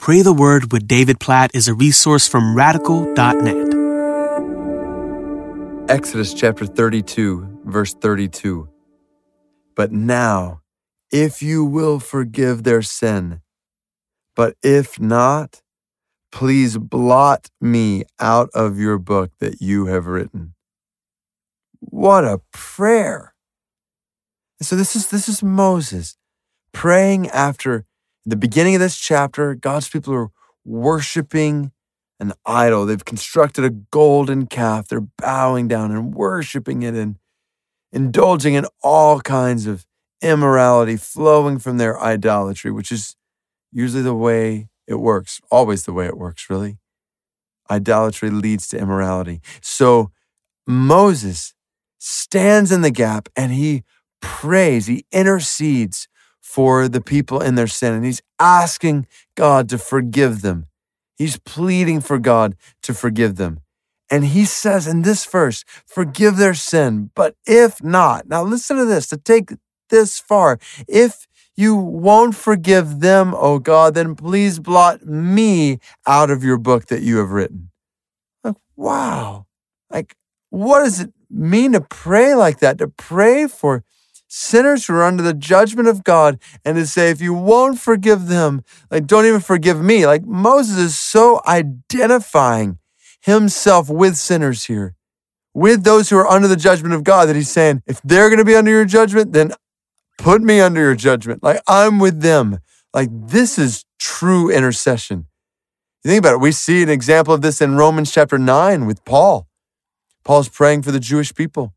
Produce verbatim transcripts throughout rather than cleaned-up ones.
Pray the Word with David Platt is a resource from radical dot net. Exodus chapter thirty-two, verse thirty-two. But now, if you will forgive their sin, but if not, please blot me out of your book that you have written. What a prayer. So this is this is Moses praying after the beginning of this chapter. God's people are worshiping an idol. They've constructed a golden calf. They're bowing down and worshiping it and indulging in all kinds of immorality flowing from their idolatry, which is usually the way it works, always the way it works, really. Idolatry leads to immorality. So Moses stands in the gap and he prays, he intercedes for the people in their sin, and he's asking God to forgive them. He's pleading for God to forgive them. And he says in this verse, forgive their sin, but if not, now listen to this, to take this far, if you won't forgive them, O God, then please blot me out of your book that you have written. Like, wow. Like, what does it mean to pray like that? To pray for sinners who are under the judgment of God and to say, if you won't forgive them, like, don't even forgive me. Like, Moses is so identifying himself with sinners here, with those who are under the judgment of God, that he's saying, if they're going to be under your judgment, then put me under your judgment. Like, I'm with them. Like, this is true intercession. You think about it. We see an example of this in Romans chapter nine with Paul. Paul's praying for the Jewish people.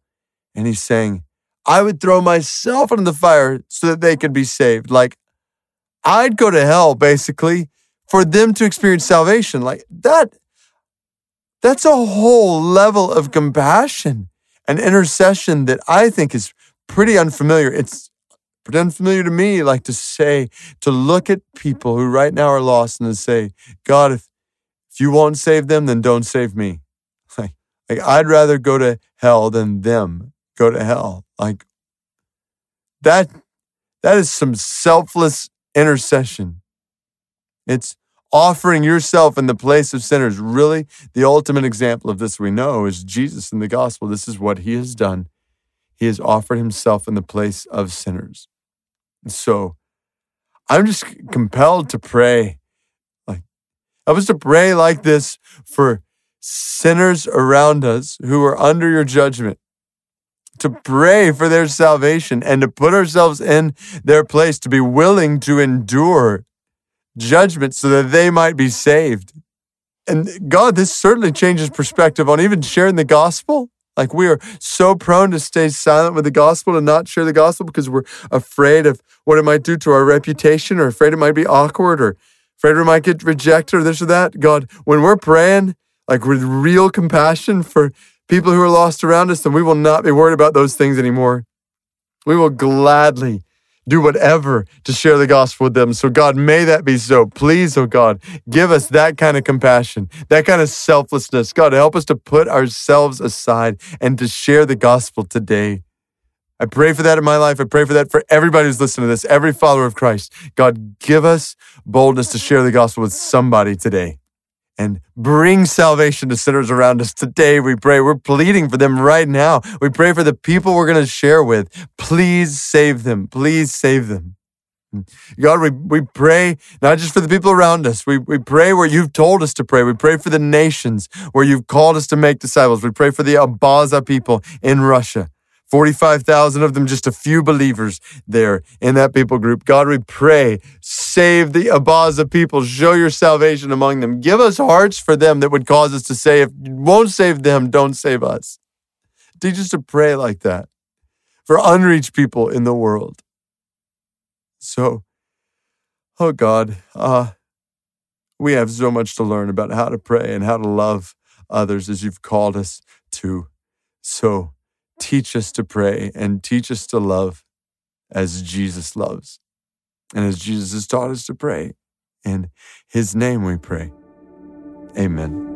And he's saying, I would throw myself into the fire so that they could be saved. Like, I'd go to hell, basically, for them to experience salvation. Like, that, that's a whole level of compassion and intercession that I think is pretty unfamiliar. It's pretty unfamiliar to me, like, to say, to look at people who right now are lost and to say, God, if, if you won't save them, then don't save me. Like, like, I'd rather go to hell than them go to hell. Like, that, that is some selfless intercession. It's offering yourself in the place of sinners. Really, the ultimate example of this we know is Jesus in the gospel. This is what he has done. He has offered himself in the place of sinners. And so I'm just compelled to pray. Like, I was to pray like this for sinners around us who are under your judgment, to pray for their salvation and to put ourselves in their place, to be willing to endure judgment so that they might be saved. And God, this certainly changes perspective on even sharing the gospel. Like, we are so prone to stay silent with the gospel and not share the gospel because we're afraid of what it might do to our reputation, or afraid it might be awkward, or afraid we might get rejected, or this or that. God, when we're praying, like, with real compassion for people who are lost around us, then we will not be worried about those things anymore. We will gladly do whatever to share the gospel with them. So God, may that be so. Please, oh God, give us that kind of compassion, that kind of selflessness. God, help us to put ourselves aside and to share the gospel today. I pray for that in my life. I pray for that for everybody who's listening to this, every follower of Christ. God, give us boldness to share the gospel with somebody today and bring salvation to sinners around us today, we pray. We're pleading for them right now. We pray for the people we're going to share with. Please save them. Please save them. God, we, we pray not just for the people around us. We, we pray where you've told us to pray. We pray for the nations where you've called us to make disciples. We pray for the Abaza people in Russia. forty-five thousand of them, just a few believers there in that people group. God, we pray, save the Abaza people. Show your salvation among them. Give us hearts for them that would cause us to say, if you won't save them, don't save us. Teach us to pray like that for unreached people in the world. So, oh God, uh, we have so much to learn about how to pray and how to love others as you've called us to. So, teach us to pray and teach us to love as Jesus loves and as Jesus has taught us to pray. In his name we pray. Amen.